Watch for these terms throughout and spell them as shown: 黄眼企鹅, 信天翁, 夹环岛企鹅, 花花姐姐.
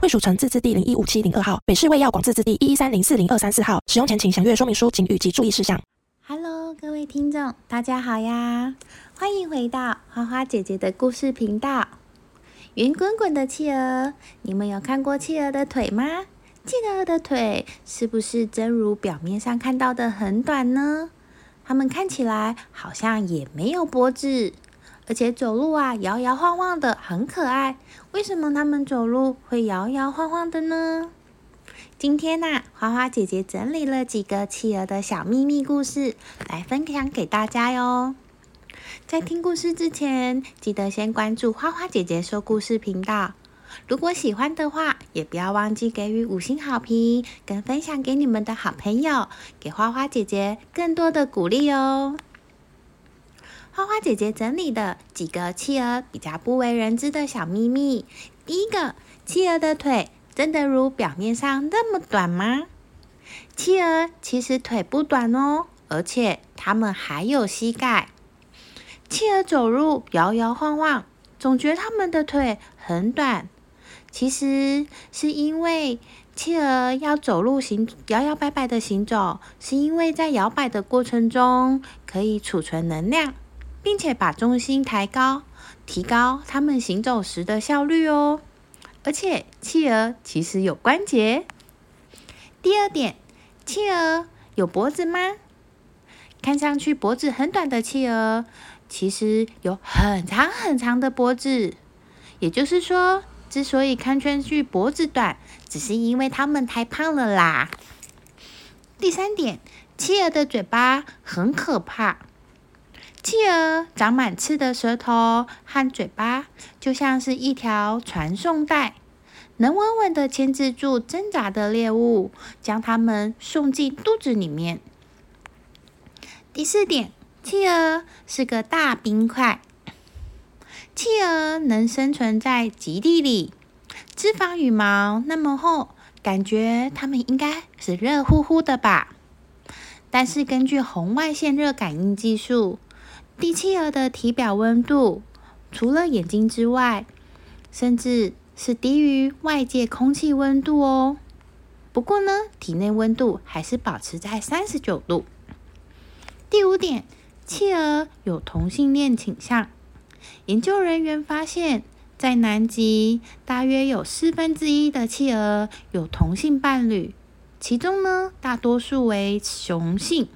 卫署城自治地015702号，北市卫药广自治地113040234号。使用前请详阅说明书请及注意事项。Hello， 各位听众，大家好呀！欢迎回到花花姐姐的故事频道。圆滚滚的企鹅，你们有看过企鹅的腿吗？企鹅的腿是不是真如表面上看到的很短呢？它们看起来好像也没有脖子。而且走路啊，摇摇晃晃的，很可爱。为什么他们走路会摇摇晃晃的呢？今天啊，花花姐姐整理了几个企鹅的小秘密故事，来分享给大家哟。在听故事之前，记得先关注花花姐姐说故事频道。如果喜欢的话，也不要忘记给予5星好评，跟分享给你们的好朋友，给花花姐姐更多的鼓励哟。花花姐姐整理的几个企鹅比较不为人知的小秘密。第一个，企鹅的腿真的如表面上那么短吗？企鹅其实腿不短哦，而且它们还有膝盖。企鹅走路摇摇晃晃，总觉得它们的腿很短。其实是因为企鹅要走路摇摇摆摆的行走，是因为在摇摆的过程中可以储存能量，并且把重心抬高，提高它们行走时的效率哦。而且企鹅其实有关节。第二点，企鹅有脖子吗？看上去脖子很短的企鹅，其实有很长很长的脖子。也就是说，之所以看上去脖子短，只是因为它们太胖了啦。第三点，企鹅的嘴巴很可怕。企鹅长满刺的舌头和嘴巴就像是一条传送带，能稳稳地牵制住挣扎的猎物，将它们送进肚子里面。第4点，企鹅是个大冰块。企鹅能生存在极地里，脂肪羽毛那么厚，感觉它们应该是热乎乎的吧。但是根据红外线热感应技术，企鹅的体表温度除了眼睛之外，甚至是低于外界空气温度哦。不过呢，体内温度还是保持在39度。第5点，企鹅有同性恋倾向。研究人员发现，在南极大约有1/4的企鹅有同性伴侣，其中呢，大多数为雄性。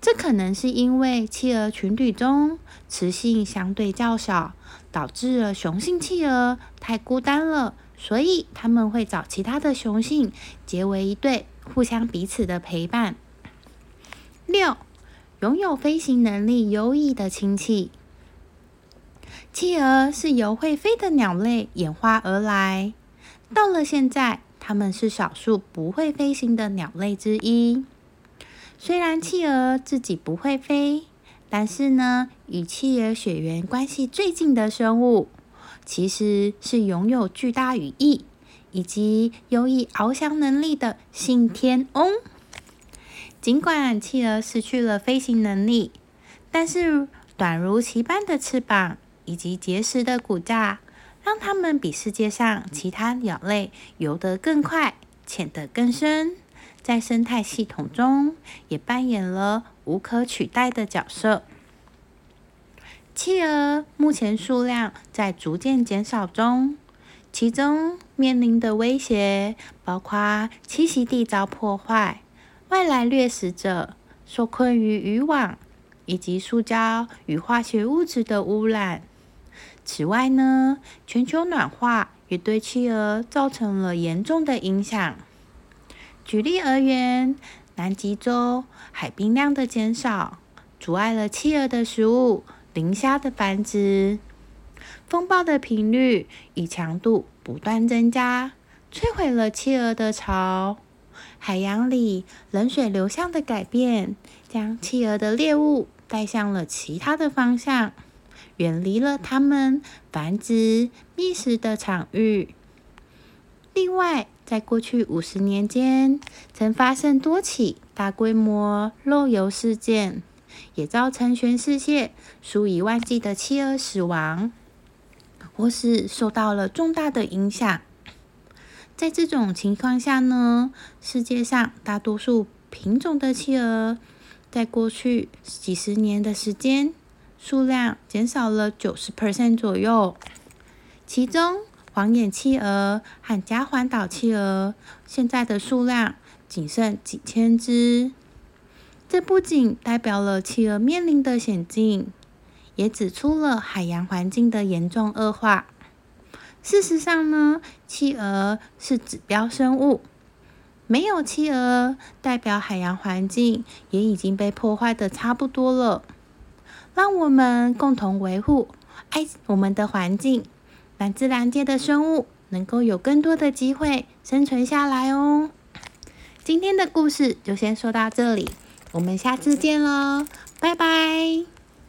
这可能是因为企鹅群体中雌性相对较少，导致了雄性企鹅太孤单了，所以他们会找其他的雄性结为一对，互相彼此的陪伴。6. 拥有飞行能力优异的亲戚。企鹅是由会飞的鸟类演化而来，到了现在，它们是少数不会飞行的鸟类之一。虽然企鹅自己不会飞，但是呢，与企鹅血缘关系最近的生物，其实是拥有巨大羽翼以及优异翱翔能力的信天翁。尽管企鹅失去了飞行能力，但是短如其般的翅膀以及结实的骨架，让它们比世界上其他鸟类游得更快，潜得更深。在生态系统中也扮演了无可取代的角色。企鹅目前数量在逐渐减少中，其中面临的威胁包括栖息地遭破坏、外来掠食者、受困于渔网以及塑胶与化学物质的污染。此外呢，全球暖化也对企鹅造成了严重的影响。举例而言，南极洲海冰量的减少，阻碍了企鹅的食物、磷虾的繁殖。风暴的频率与强度不断增加，摧毁了企鹅的巢。海洋里冷水流向的改变，将企鹅的猎物带向了其他的方向，远离了它们繁殖觅食的场域。另外，在过去50年间，曾发生多起大规模漏油事件，也造成全世界数以万计的企鹅死亡，或是受到了重大的影响。在这种情况下呢，世界上大多数品种的企鹅，在过去几十年的时间，数量减少了 90% 左右。其中，黄眼企鹅和夹环岛企鹅现在的数量仅剩几千只。这不仅代表了企鹅面临的险境，也指出了海洋环境的严重恶化。事实上呢，企鹅是指标生物，没有企鹅，代表海洋环境也已经被破坏的差不多了。让我们共同维护爱我们的环境，让自然界的生物能够有更多的机会生存下来哦。今天的故事就先说到这里，我们下次见咯，拜拜。